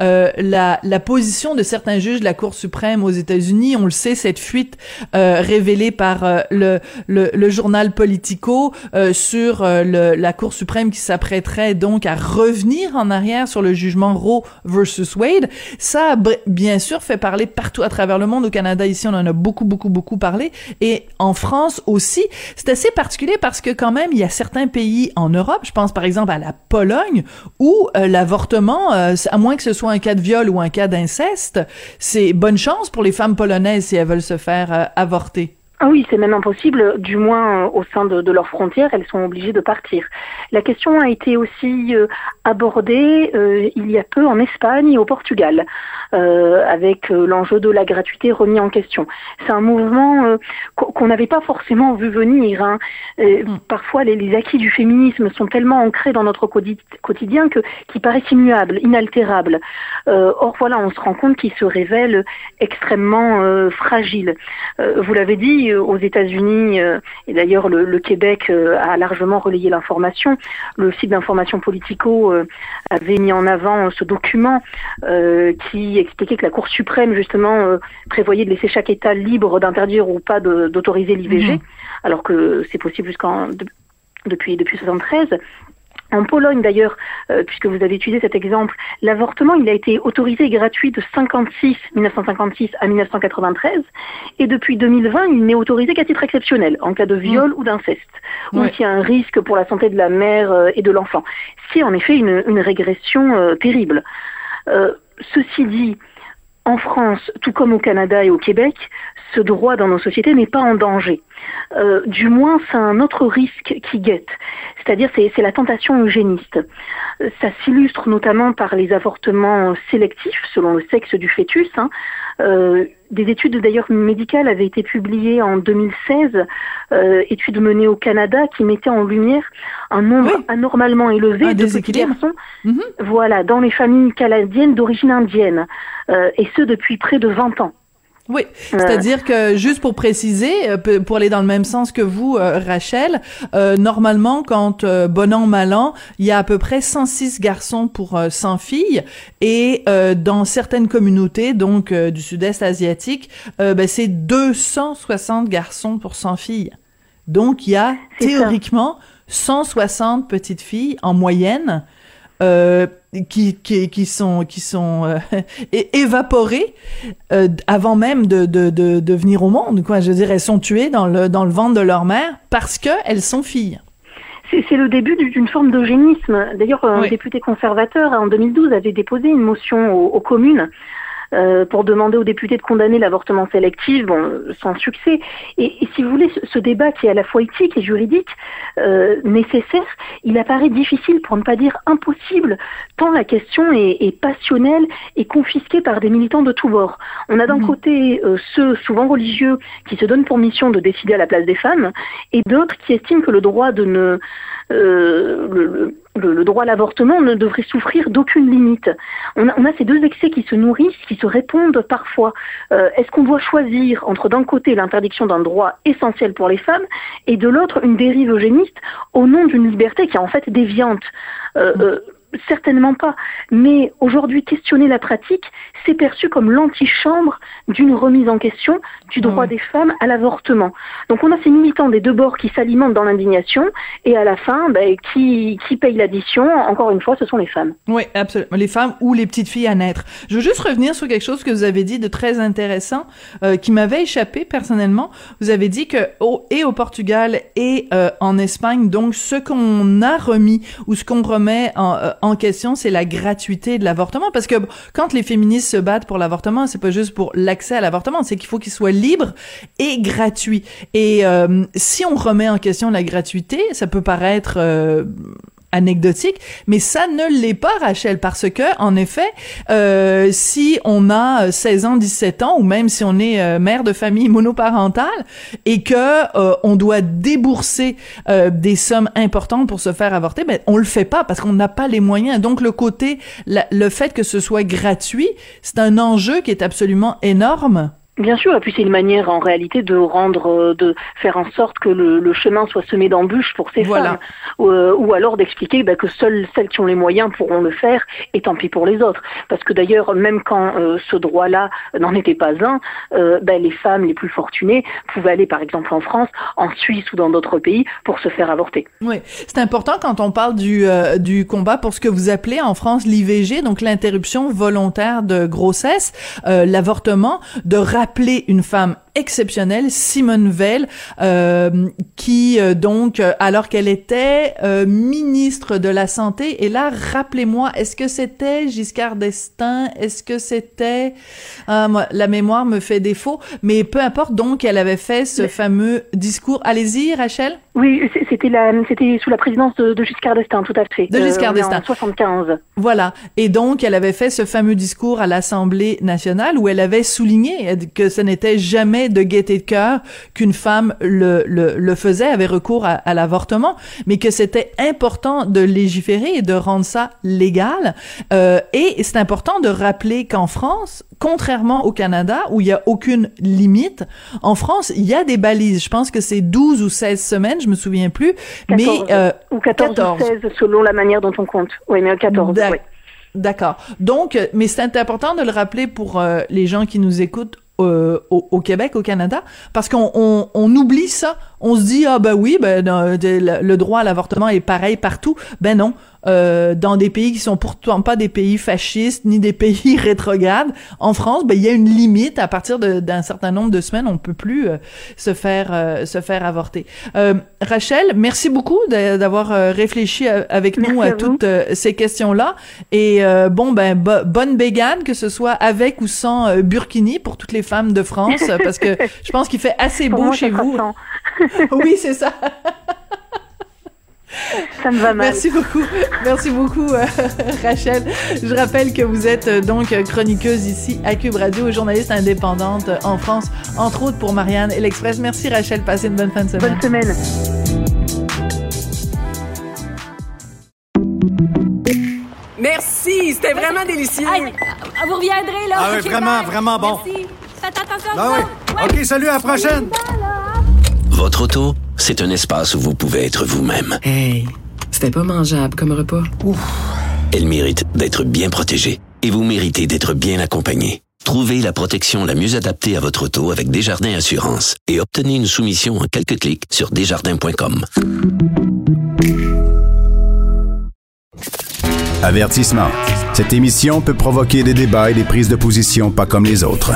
Euh, la, la position de certains juges de la Cour suprême aux États-Unis, on le sait, cette fuite euh, révélée par euh, le, le, le journal Politico euh, sur euh, le, la Cour suprême qui s'apprêterait donc à revenir en arrière sur le jugement Roe versus Wade, ça a bien sûr fait parler partout à travers le monde. Au Canada, ici, on en a beaucoup, beaucoup, beaucoup parlé. Et en France aussi, c'est assez particulier parce que quand même, il y a certains pays en Europe, je pense par exemple à la Pologne, où euh, l'avortement, euh, à moins que ce soit un cas de viol ou un cas d'inceste, c'est bonne chance pour les femmes polonaises si elles veulent se faire euh, avorter. Ah oui, c'est même impossible, du moins euh, au sein de, de leurs frontières, elles sont obligées de partir. La question a été aussi euh, abordée euh, il y a peu en Espagne et au Portugal, euh, avec euh, l'enjeu de la gratuité remis en question. C'est un mouvement euh, qu'on n'avait pas forcément vu venir, hein. Et mmh. Parfois, les, les acquis du féminisme sont tellement ancrés dans notre quotidi- quotidien que, qu'ils paraissent immuables, inaltérables. Euh, or voilà, on se rend compte qu'ils se révèlent extrêmement euh, fragiles. Euh, vous l'avez dit, aux États-Unis, euh, et d'ailleurs le, le Québec euh, a largement relayé l'information. Le site d'information Politico euh, avait mis en avant ce document euh, qui expliquait que la Cour suprême, justement, euh, prévoyait de laisser chaque État libre d'interdire ou pas de, d'autoriser l'I V G, mmh. alors que c'est possible jusqu'en de, depuis depuis soixante-treize. En Pologne, d'ailleurs, euh, puisque vous avez étudié cet exemple, l'avortement, il a été autorisé et gratuit de cinquante-six, mille neuf cent cinquante-six à mille neuf cent quatre-vingt-treize. Et depuis deux mille vingt, il n'est autorisé qu'à titre exceptionnel, en cas de viol mmh. ou d'inceste, ouais. ou s'il y a un risque pour la santé de la mère euh, et de l'enfant. Ce qui est en effet une, une régression euh, terrible. Euh, ceci dit, en France, tout comme au Canada et au Québec, ce droit dans nos sociétés n'est pas en danger. Euh, du moins, c'est un autre risque qui guette. C'est-à-dire, c'est, c'est la tentation eugéniste. Euh, ça s'illustre notamment par les avortements sélectifs, selon le sexe du fœtus, hein. Euh, des études d'ailleurs médicales avaient été publiées en deux mille seize, euh, études menées au Canada qui mettaient en lumière un nombre oui. anormalement élevé un de petits garçons mmh. voilà, dans les familles canadiennes d'origine indienne, euh, et ce depuis près de vingt ans. Oui, c'est-à-dire que, juste pour préciser, pour aller dans le même sens que vous, Rachel, euh, normalement, quand euh, bon an, mal an, il y a à peu près cent six garçons pour euh, cent filles, et euh, dans certaines communautés, donc euh, du sud-est asiatique, euh, ben, c'est deux cent soixante garçons pour cent filles. Donc, il y a c'est théoriquement ça. cent soixante petites filles en moyenne euh, qui qui qui sont qui sont euh, évaporées euh, avant même de de de de venir au monde, quoi. Je veux dire, elles sont tuées dans le dans le ventre de leur mère parce que elles sont filles. C'est, c'est le début d'une forme d'eugénisme. D'ailleurs, un oui. député conservateur en deux mille douze avait déposé une motion aux, aux communes euh, pour demander aux députés de condamner l'avortement sélectif, bon, sans succès. Et, et si vous voulez, ce, ce débat qui est à la fois éthique et juridique euh, nécessaire, il apparaît difficile, pour ne pas dire impossible, tant la question est, est passionnelle et confisquée par des militants de tous bords. On a d'un mmh. côté euh, ceux, souvent religieux, qui se donnent pour mission de décider à la place des femmes, et d'autres qui estiment que le droit de ne... Euh, le, le, le droit à l'avortement ne devrait souffrir d'aucune limite. On a, on a ces deux excès qui se nourrissent, qui se répondent parfois. Euh, est-ce qu'on doit choisir entre d'un côté l'interdiction d'un droit essentiel pour les femmes et de l'autre une dérive eugéniste au nom d'une liberté qui est en fait déviante? euh, euh, Certainement pas. Mais aujourd'hui, questionner la pratique, c'est perçu comme l'antichambre d'une remise en question du droit mmh. des femmes à l'avortement. Donc on a ces militants des deux bords qui s'alimentent dans l'indignation et à la fin, ben, qui, qui paye l'addition, encore une fois, ce sont les femmes. Oui, absolument. Les femmes ou les petites filles à naître. Je veux juste revenir sur quelque chose que vous avez dit de très intéressant, euh, qui m'avait échappé personnellement. Vous avez dit que au, et au Portugal et euh, en Espagne, donc ce qu'on a remis ou ce qu'on remet en euh, en question, c'est la gratuité de l'avortement, parce que quand les féministes se battent pour l'avortement, c'est pas juste pour l'accès à l'avortement, c'est qu'il faut qu'il soit libre et gratuit. Et euh, si on remet en question la gratuité, ça peut paraître euh, anecdotique, mais ça ne l'est pas, Rachel, parce que, en effet, euh, si on a seize ans, dix-sept ans, ou même si on est euh, mère de famille monoparentale et que euh, on doit débourser euh, des sommes importantes pour se faire avorter, ben on le fait pas parce qu'on n'a pas les moyens. Donc le côté, la, le fait que ce soit gratuit, c'est un enjeu qui est absolument énorme. Bien sûr, et puis c'est une manière en réalité de rendre, de faire en sorte que le, le chemin soit semé d'embûches pour ces voilà. femmes, ou, ou alors d'expliquer bah, que seules celles qui ont les moyens pourront le faire, et tant pis pour les autres. Parce que d'ailleurs, même quand euh, ce droit-là n'en était pas un, euh, bah, les femmes les plus fortunées pouvaient aller par exemple en France, en Suisse ou dans d'autres pays pour se faire avorter. Oui, c'est important quand on parle du, euh, du combat pour ce que vous appelez en France l'I V G, donc l'interruption volontaire de grossesse, euh, l'avortement, de rappeler Appeler une femme exceptionnelle, Simone Veil, euh, qui euh, donc, euh, alors qu'elle était euh, ministre de la Santé, et là, rappelez-moi, est-ce que c'était Giscard d'Estaing, est-ce que c'était... Euh, moi, la mémoire me fait défaut, mais peu importe, donc, elle avait fait ce mais... fameux discours. Allez-y, Rachel. Oui, c'était, la, c'était sous la présidence de, de Giscard d'Estaing, tout à fait. De Giscard euh, d'Estaing. En soixante-quinze. Voilà, et donc, elle avait fait ce fameux discours à l'Assemblée nationale où elle avait souligné que que ce n'était jamais de gaieté de cœur qu'une femme le, le, le faisait, avait recours à, à l'avortement, mais que c'était important de légiférer et de rendre ça légal. Euh, et c'est important de rappeler qu'en France, contrairement au Canada, où il n'y a aucune limite, en France, il y a des balises. Je pense que c'est douze ou seize semaines, je me souviens plus. quatorze, mais, euh, ou quatorze, quatorze ou seize, selon la manière dont on compte. Oui, mais quatorze, D'ac- oui. D'accord. Donc, mais c'est important de le rappeler pour euh, les gens qui nous écoutent Au, au Québec, au Canada, parce qu'on on, on oublie ça. On se dit, ah ben oui, ben le droit à l'avortement est pareil partout. Ben non, euh, dans des pays qui sont pourtant pas des pays fascistes ni des pays rétrogrades, en France, ben il y a une limite. À partir de, d'un certain nombre de semaines, on peut plus euh, se faire euh, se faire avorter. Euh, Rachel, merci beaucoup d'avoir réfléchi avec merci nous à, à toutes ces questions-là. Et euh, bon ben bo- bonne bégane, que ce soit avec ou sans euh, burkini pour toutes les femmes de France, parce que je pense qu'il fait assez beau moi, chez vous. Temps. Oui, c'est ça. Ça me va mal. Merci beaucoup. Merci beaucoup, euh, Rachel. Je rappelle que vous êtes euh, donc chroniqueuse ici à Cube Radio, journaliste indépendante euh, en France, entre autres pour Marianne et l'Express. Merci, Rachel. Passez une bonne fin de semaine. Bonne semaine. Merci. C'était vraiment délicieux. Ay, vous reviendrez, là. Ah, oui, vraiment, vraiment bon. Merci. Faites attention. Ah, oui. Ouais. OK, salut, à la prochaine. Votre auto, c'est un espace où vous pouvez être vous-même. Hey, c'était pas mangeable comme repas. Ouf. Elle mérite d'être bien protégée et vous méritez d'être bien accompagné. Trouvez la protection la mieux adaptée à votre auto avec Desjardins Assurances et obtenez une soumission en quelques clics sur desjardins point com. Avertissement. Cette émission peut provoquer des débats et des prises de position pas comme les autres.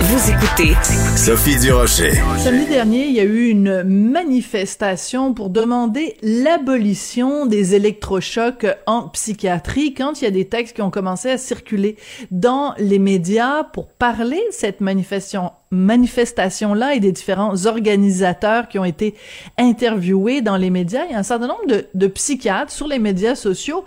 Vous écoutez Sophie Durocher. Samedi dernier, il y a eu une manifestation pour demander l'abolition des électrochocs en psychiatrie quand il y a des textes qui ont commencé à circuler dans les médias pour parler de cette manifestation. manifestations-là et des différents organisateurs qui ont été interviewés dans les médias. Il y a un certain nombre de, de psychiatres sur les médias sociaux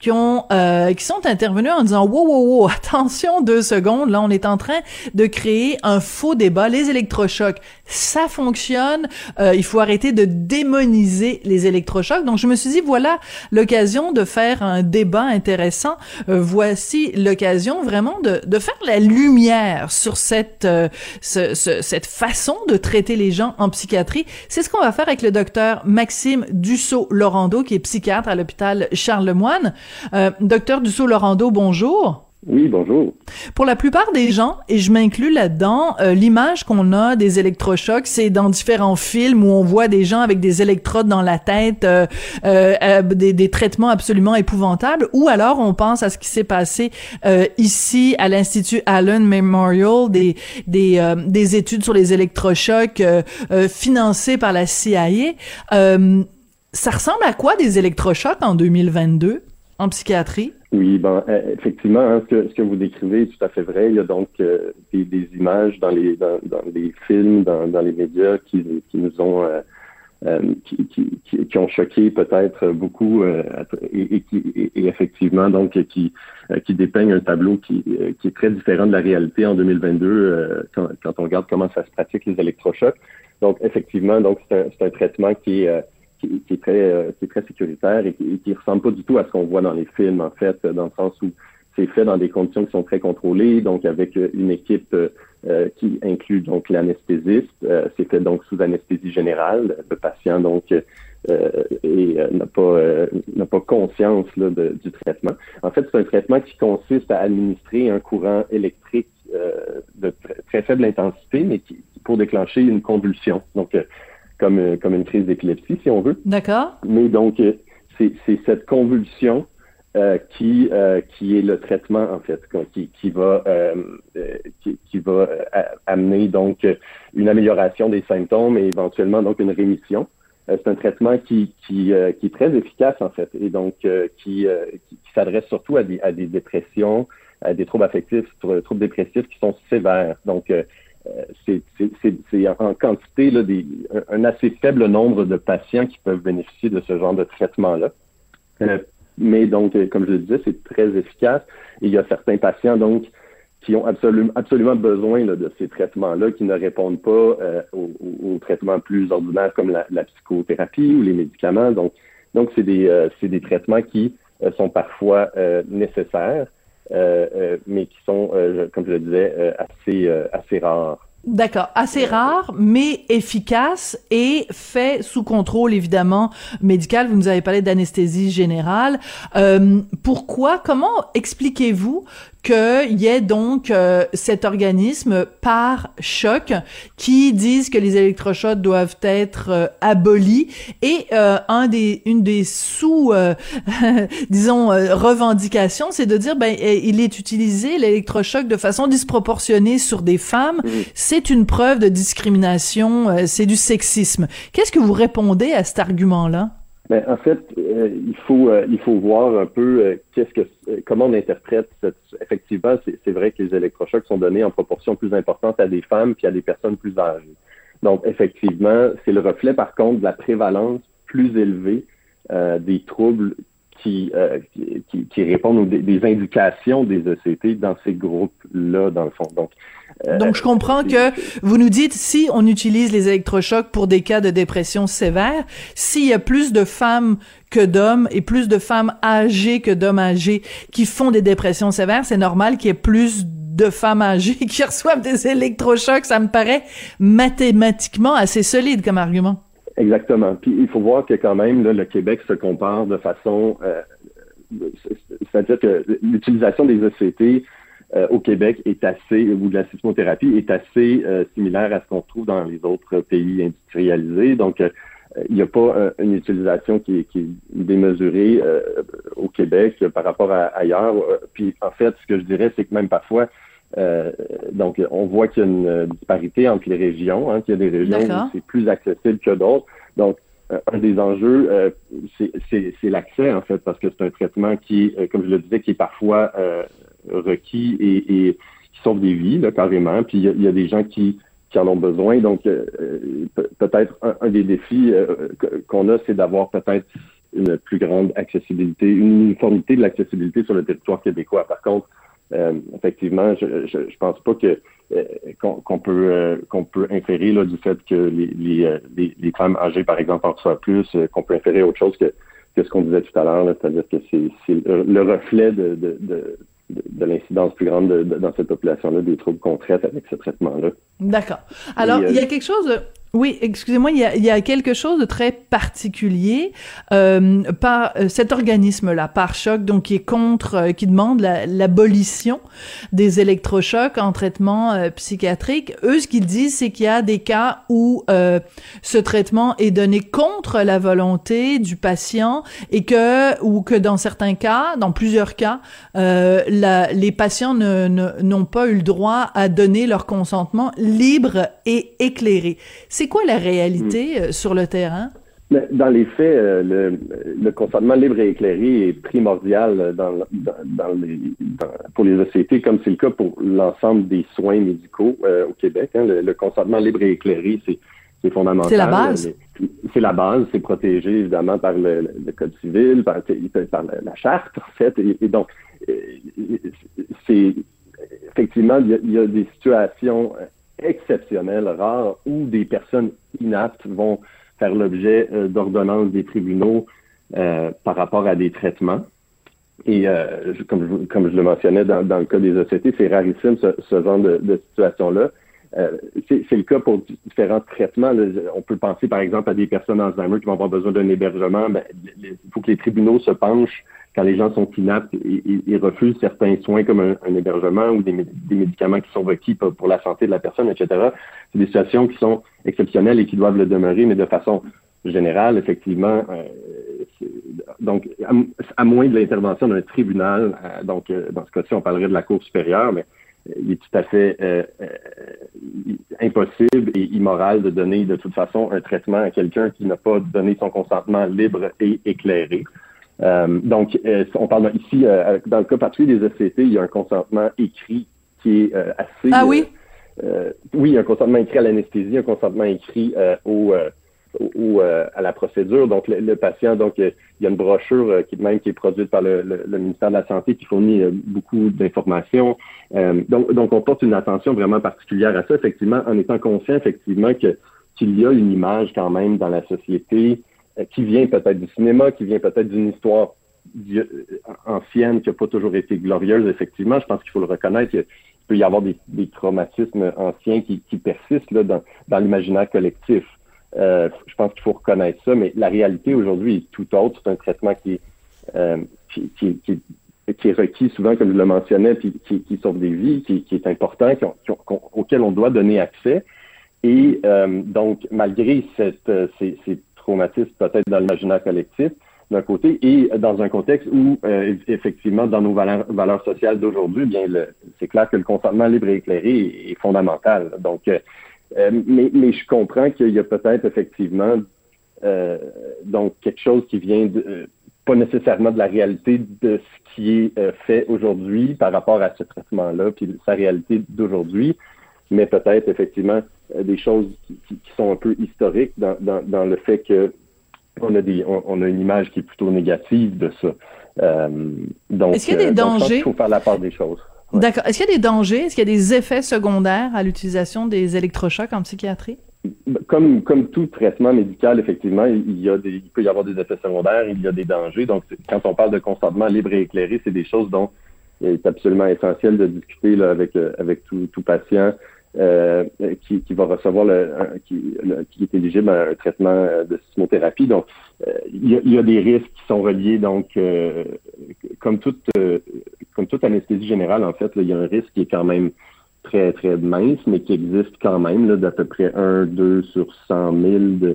qui ont euh, qui sont intervenus en disant « Wow, wow, wow, attention deux secondes, là on est en train de créer un faux débat. Les électrochocs, ça fonctionne. Euh, il faut arrêter de démoniser les électrochocs. » Donc je me suis dit, voilà l'occasion de faire un débat intéressant. Euh, voici l'occasion vraiment de, de faire la lumière sur cette... Euh, Ce, ce, cette façon de traiter les gens en psychiatrie. C'est ce qu'on va faire avec le docteur Maxime Dussault-Lorandeau, qui est psychiatre à l'hôpital Charles-Lemoyne. Euh, docteur Dussault-Lorandeau, bonjour. Oui, bonjour. Pour la plupart des gens, et je m'inclus là-dedans, euh, l'image qu'on a des électrochocs, c'est dans différents films où on voit des gens avec des électrodes dans la tête, euh, euh, euh, des, des traitements absolument épouvantables, ou alors on pense à ce qui s'est passé euh, ici à l'Institut Allen Memorial, des des, euh, des études sur les électrochocs euh, euh, financées par la C I A. Euh, ça ressemble à quoi des électrochocs en deux mille vingt-deux en psychiatrie? Oui, ben, effectivement, hein, ce, que, ce que vous décrivez est tout à fait vrai. Il y a donc euh, des, des images dans les dans, dans les films, dans, dans les médias qui, qui nous ont euh, euh, qui, qui, qui, qui ont choqué peut-être beaucoup euh, et, et, qui, et effectivement donc qui, qui dépeignent un tableau qui, qui est très différent de la réalité en deux mille vingt-deux euh, quand, quand on regarde comment ça se pratique les électrochocs. Donc effectivement, donc c'est un, c'est un traitement qui est euh, Qui, qui, est très, euh, qui est très sécuritaire et qui ne ressemble pas du tout à ce qu'on voit dans les films, en fait, dans le sens où c'est fait dans des conditions qui sont très contrôlées, donc avec une équipe euh, qui inclut donc l'anesthésiste. Euh, c'est fait donc sous anesthésie générale. Le patient donc euh, et, euh, n'a pas euh, n'a pas conscience là, de, du traitement. En fait, c'est un traitement qui consiste à administrer un courant électrique euh, de très, très faible intensité, mais qui, pour déclencher une convulsion. Donc euh, Comme, comme une crise d'épilepsie, si on veut. D'accord. Mais donc, c'est, c'est cette convulsion euh, qui, euh, qui est le traitement, en fait, qui, qui va, euh, qui, qui va amener donc une amélioration des symptômes et éventuellement donc une rémission. C'est un traitement qui, qui, euh, qui est très efficace, en fait, et donc euh, qui, euh, qui, qui s'adresse surtout à des, à des dépressions, à des troubles affectifs, troubles dépressifs qui sont sévères. Donc, euh, C'est, c'est, c'est, c'est en quantité là, des, un assez faible nombre de patients qui peuvent bénéficier de ce genre de traitement-là. Euh, mais donc, comme je le disais, c'est très efficace. Et il y a certains patients donc qui ont absolu, absolument besoin là, de ces traitements-là, qui ne répondent pas euh, aux, aux traitements plus ordinaires comme la, la psychothérapie ou les médicaments. Donc, donc c'est des, euh, c'est des traitements qui euh, sont parfois euh, nécessaires. Euh, euh, mais qui sont, euh, comme je le disais, euh, assez, euh, assez rares. D'accord. Assez rare, mais efficace et fait sous contrôle, évidemment, médical. Vous nous avez parlé d'anesthésie générale. Euh, pourquoi, comment expliquez-vous qu'il y ait donc euh, cet organisme par choc qui disent que les électrochocs doivent être euh, abolis et euh, un des, une des sous, euh, disons, euh, revendications, c'est de dire, ben, il est utilisé, l'électrochoc, de façon disproportionnée sur des femmes. Mmh. C'est une preuve de discrimination, euh, c'est du sexisme. Qu'est-ce que vous répondez à cet argument-là? Bien, en fait, euh, il faut euh, il faut voir un peu euh, qu'est-ce que euh, comment on interprète cette... Effectivement, c'est, c'est vrai que les électrochocs sont donnés en proportion plus importante à des femmes puis à des personnes plus âgées. Donc, effectivement, c'est le reflet, par contre, de la prévalence plus élevée euh, des troubles qui, euh, qui, qui, qui répondent aux des, des indications des E C T dans ces groupes-là, dans le fond. Donc, euh, Donc je comprends c'est, que c'est... vous nous dites, si on utilise les électrochocs pour des cas de dépression sévère, s'il y a plus de femmes que d'hommes et plus de femmes âgées que d'hommes âgés qui font des dépressions sévères, c'est normal qu'il y ait plus de femmes âgées qui reçoivent des électrochocs. Ça me paraît mathématiquement assez solide comme argument. Exactement. Puis il faut voir que quand même, là, le Québec se compare de façon... Euh, c'est-à-dire que l'utilisation des E C T euh, au Québec est assez, ou de la sismothérapie, est assez euh, similaire à ce qu'on trouve dans les autres pays industrialisés. Donc, euh, il n'y a pas euh, une utilisation qui est, qui est démesurée euh, au Québec par rapport à ailleurs. Puis en fait, ce que je dirais, c'est que même parfois... Euh, donc, on voit qu'il y a une disparité entre les régions, hein, qu'il y a des régions D'accord. où c'est plus accessible que d'autres. Donc, euh, un des enjeux, euh, c'est, c'est, c'est l'accès, en fait, parce que c'est un traitement qui, euh, comme je le disais, qui est parfois euh, requis et, et qui sauve des vies, là, carrément. Puis, il y a, il y a des gens qui, qui en ont besoin. Donc, euh, peut-être un, un des défis euh, qu'on a, c'est d'avoir peut-être une plus grande accessibilité, une uniformité de l'accessibilité sur le territoire québécois. Par contre, Euh, effectivement, je, je je pense pas que euh, qu'on, qu'on peut euh, qu'on peut inférer là du fait que les les les, les femmes âgées par exemple en reçoivent plus, euh, qu'on peut inférer autre chose que, que ce qu'on disait tout à l'heure, là, c'est-à-dire que c'est c'est le reflet de de, de De, de l'incidence plus grande de, de, dans cette population-là, des troubles qu'on traite avec ce traitement-là. D'accord. Alors, il euh, y a quelque chose de... Oui, excusez-moi, il y a, y a quelque chose de très particulier euh, par euh, cet organisme-là, par choc, donc qui est contre, euh, qui demande la, l'abolition des électrochocs en traitement euh, psychiatrique. Eux, ce qu'ils disent, c'est qu'il y a des cas où euh, ce traitement est donné contre la volonté du patient et que, ou que dans certains cas, dans plusieurs cas, euh, La, les patients ne, ne, n'ont pas eu le droit à donner leur consentement libre et éclairé. C'est quoi la réalité mmh. sur le terrain? Dans les faits, le, le consentement libre et éclairé est primordial dans, dans, dans les, dans, pour les E C T, comme c'est le cas pour l'ensemble des soins médicaux euh, au Québec. Hein. Le, le consentement libre et éclairé, c'est, C'est fondamental. C'est la base. Mais, c'est la base, c'est protégé évidemment par le, le, le Code civil, par, par la, la charte en fait. Et, et donc, c'est effectivement, il y a, il y a des situations exceptionnelles, rares, où des personnes inaptes vont faire l'objet d'ordonnances des tribunaux euh, par rapport à des traitements. Et euh, comme, je, comme je le mentionnais dans, dans le cas des O C T, c'est rarissime ce, ce genre de, de situation-là. Euh, c'est, c'est le cas pour différents traitements. Là. On peut penser, par exemple, à des personnes Alzheimer qui vont avoir besoin d'un hébergement. Ben, il faut que les tribunaux se penchent quand les gens sont inaptes et, et, et refusent certains soins comme un, un hébergement ou des, des médicaments qui sont requis pour, pour la santé de la personne, et cetera. C'est des situations qui sont exceptionnelles et qui doivent le demeurer, mais de façon générale, effectivement, euh, c'est, donc à, à moins de l'intervention d'un tribunal, euh, donc euh, dans ce cas-ci, on parlerait de la Cour supérieure, mais il est tout à fait euh, euh, impossible et immoral de donner de toute façon un traitement à quelqu'un qui n'a pas donné son consentement libre et éclairé. Euh, donc, euh, on parle ici, euh, dans le cas particulier des O C T, il y a un consentement écrit qui est euh, assez... Ah oui? Euh, euh, oui, un consentement écrit à l'anesthésie, un consentement écrit euh, au... Euh, ou euh, à la procédure. Donc, le, le patient, donc euh, il y a une brochure euh, qui même qui est produite par le, le, le ministère de la Santé qui fournit euh, beaucoup d'informations. Euh, donc, donc, on porte une attention vraiment particulière à ça, effectivement, en étant conscient, effectivement, que qu'il y a une image quand même dans la société euh, qui vient peut-être du cinéma, qui vient peut-être d'une histoire ancienne qui n'a pas toujours été glorieuse, effectivement. Je pense qu'il faut le reconnaître. Que, il peut y avoir des, des traumatismes anciens qui, qui persistent là, dans, dans l'imaginaire collectif. Euh, je pense qu'il faut reconnaître ça, mais la réalité aujourd'hui est tout autre. C'est un traitement qui, euh, qui, qui, qui, qui est requis souvent, comme je le mentionnais, puis qui, qui sauve des vies, qui, qui est important, qui on, qui on, auquel on doit donner accès. Et euh, donc, malgré cette, euh, ces, ces traumatismes peut-être dans l'imaginaire collectif, d'un côté, et dans un contexte où, euh, effectivement, dans nos valeurs, valeurs sociales d'aujourd'hui, bien, le, c'est clair que le consentement libre et éclairé est, est fondamental. Donc, euh, Euh, mais, mais je comprends qu'il y a peut-être effectivement euh, donc quelque chose qui vient de, euh, pas nécessairement de la réalité de ce qui est euh, fait aujourd'hui par rapport à ce traitement-là, puis sa réalité d'aujourd'hui, mais peut-être effectivement euh, des choses qui, qui, qui sont un peu historiques dans, dans, dans le fait que on a des on, on a une image qui est plutôt négative de ça. Euh, donc, Est-ce qu'il y a des euh, dangers? Donc, je pense qu'il faut faire la part des choses. Ouais. D'accord. Est-ce qu'il y a des dangers? Est-ce qu'il y a des effets secondaires à l'utilisation des électrochocs en psychiatrie? Comme, comme tout traitement médical, effectivement, il, y a des, il peut y avoir des effets secondaires, il y a des dangers. Donc, quand on parle de consentement libre et éclairé, c'est des choses dont il est absolument essentiel de discuter là, avec, avec tout, tout patient euh, qui, qui va recevoir, le, qui, le, qui est éligible à un traitement de sismothérapie. Donc, euh, il, y a, il y a des risques qui sont reliés, donc, euh, comme toute... Euh, Comme toute anesthésie générale, en fait, là, il y a un risque qui est quand même très, très mince, mais qui existe quand même là, d'à peu près un, deux sur cent mille de,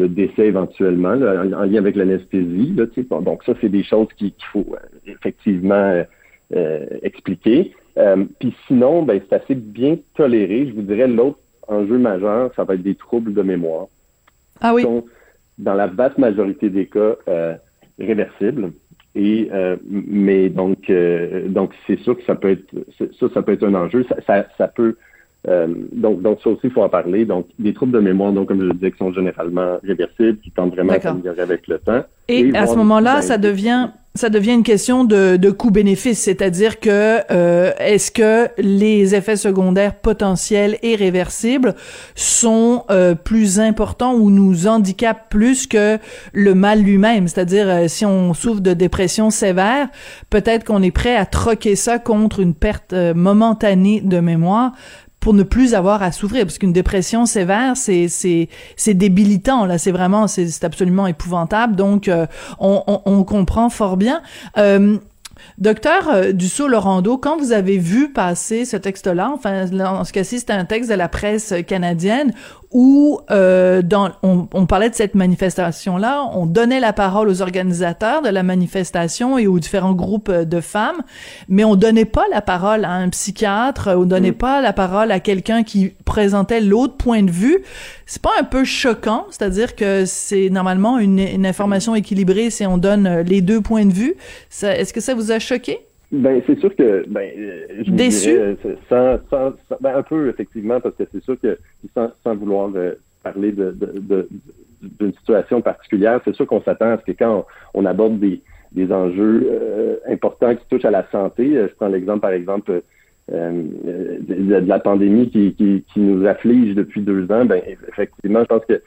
de décès éventuellement là, en, en lien avec l'anesthésie. Là, tu sais, donc ça, c'est des choses qui, qu'il faut effectivement euh, expliquer. Euh, puis sinon, ben, c'est assez bien toléré. Je vous dirais, l'autre enjeu majeur, ça va être des troubles de mémoire. Ah oui. Qui sont, dans la vaste majorité des cas, euh, réversibles. Et euh, mais donc euh, donc c'est sûr que ça peut être ça ça peut être un enjeu ça ça, ça peut euh, donc donc ça aussi il faut en parler donc des troubles de mémoire donc comme je le disais qui sont généralement réversibles qui tentent vraiment D'accord. à s'améliorer avec le temps et, et à ce moment-là ça devient ça devient une question de de coût-bénéfice c'est-à-dire que euh, est-ce que les effets secondaires potentiels et réversibles sont euh, plus importants ou nous handicapent plus que le mal lui-même c'est-à-dire euh, si on souffre de dépression sévère peut-être qu'on est prêt à troquer ça contre une perte euh, momentanée de mémoire pour ne plus avoir à souffrir parce qu'une dépression sévère c'est c'est c'est débilitant là c'est vraiment c'est c'est absolument épouvantable donc euh, on, on on comprend fort bien euh, Docteur Dussault-Lorandeau, quand vous avez vu passer ce texte-là, enfin, en ce cas-ci, c'était un texte de la presse canadienne où euh, dans, on, on parlait de cette manifestation-là, on donnait la parole aux organisateurs de la manifestation et aux différents groupes de femmes, mais on donnait pas la parole à un psychiatre, on donnait mmh. pas la parole à quelqu'un qui présentait l'autre point de vue. C'est pas un peu choquant, c'est-à-dire que c'est normalement une, une information équilibrée si on donne les deux points de vue. Ça, est-ce que ça vous a choqué? Ben c'est sûr que ben je déçu dirais, sans, sans, sans ben, un peu effectivement parce que c'est sûr que sans, sans vouloir parler de, de, de, d'une situation particulière, c'est sûr qu'on s'attend à ce que quand on, on aborde des, des enjeux euh, importants qui touchent à la santé, je prends l'exemple, par exemple, euh, de, de la pandémie qui, qui, qui nous afflige depuis deux ans, ben effectivement, je pense que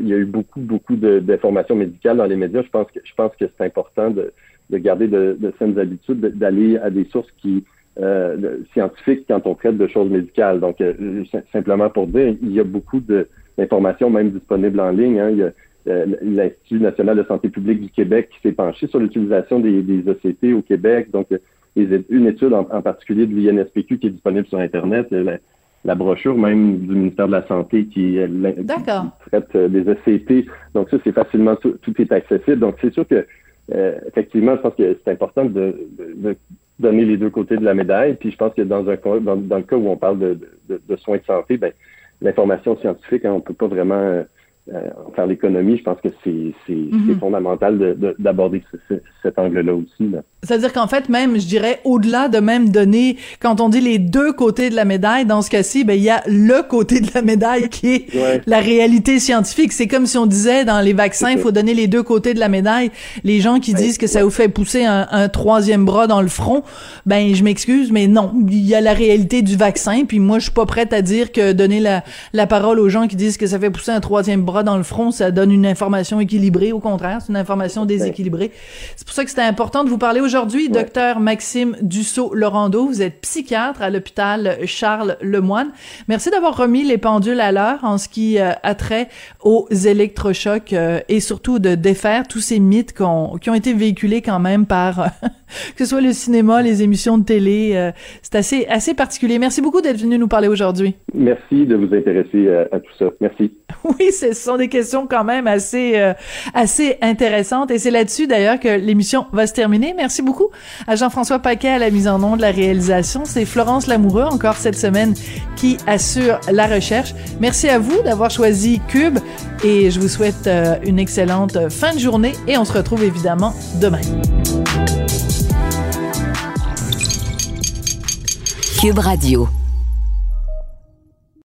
il y a eu beaucoup, beaucoup de, d'informations médicales dans les médias. Je pense que je pense que c'est important de, de garder de, de saines habitudes, de, d'aller à des sources qui euh, de, scientifiques quand on traite de choses médicales. Donc, euh, simplement pour dire, il y a beaucoup de, d'informations même disponibles en ligne. Hein. Il y a euh, l'Institut national de santé publique du Québec qui s'est penché sur l'utilisation des, des O C T au Québec. Donc, euh, une étude en, en particulier de l'I N S P Q qui est disponible sur Internet. La, la brochure même du ministère de la Santé qui, qui traite des O C T. Donc ça, c'est facilement, tout, tout est accessible. Donc c'est sûr que, euh, effectivement, je pense que c'est important de, de, de donner les deux côtés de la médaille. Puis je pense que dans, un, dans, dans le cas où on parle de, de, de soins de santé, ben l'information scientifique, hein, on peut pas vraiment euh, en faire l'économie. Je pense que c'est, c'est, mm-hmm. c'est fondamental de, de, d'aborder ce, ce, cet angle-là aussi, là. C'est-à-dire qu'en fait, même, je dirais, au-delà de même donner, quand on dit les deux côtés de la médaille, dans ce cas-ci, ben, il y a le côté de la médaille qui est ouais. la réalité scientifique. C'est comme si on disait, dans les vaccins, il faut donner les deux côtés de la médaille. Les gens qui ouais. disent que ça ouais. vous fait pousser un, un troisième bras dans le front, ben, je m'excuse, mais non. Il y a la réalité du vaccin, puis moi, je suis pas prête à dire que donner la, la parole aux gens qui disent que ça fait pousser un troisième bras dans le front, ça donne une information équilibrée. Au contraire, c'est une information déséquilibrée. C'est pour ça que c'était important de vous parler aujourd'hui. Aujourd'hui, ouais. docteur Maxime Dussault-Lorandeau, vous êtes psychiatre à l'hôpital Charles-Lemoyne. Merci d'avoir remis les pendules à l'heure en ce qui euh, a trait aux électrochocs euh, et surtout de défaire tous ces mythes qu'on, qui ont été véhiculés quand même par, euh, que ce soit le cinéma, les émissions de télé. Euh, c'est assez, assez particulier. Merci beaucoup d'être venu nous parler aujourd'hui. Merci de vous intéresser à, à tout ça. Merci. Oui, ce sont des questions quand même assez, euh, assez intéressantes et c'est là-dessus d'ailleurs que l'émission va se terminer. Merci beaucoup. beaucoup à Jean-François Paquet à la mise en onde de la réalisation. C'est Florence Lamoureux, encore cette semaine, qui assure la recherche. Merci à vous d'avoir choisi Cube et je vous souhaite une excellente fin de journée et on se retrouve évidemment demain. Cube Radio.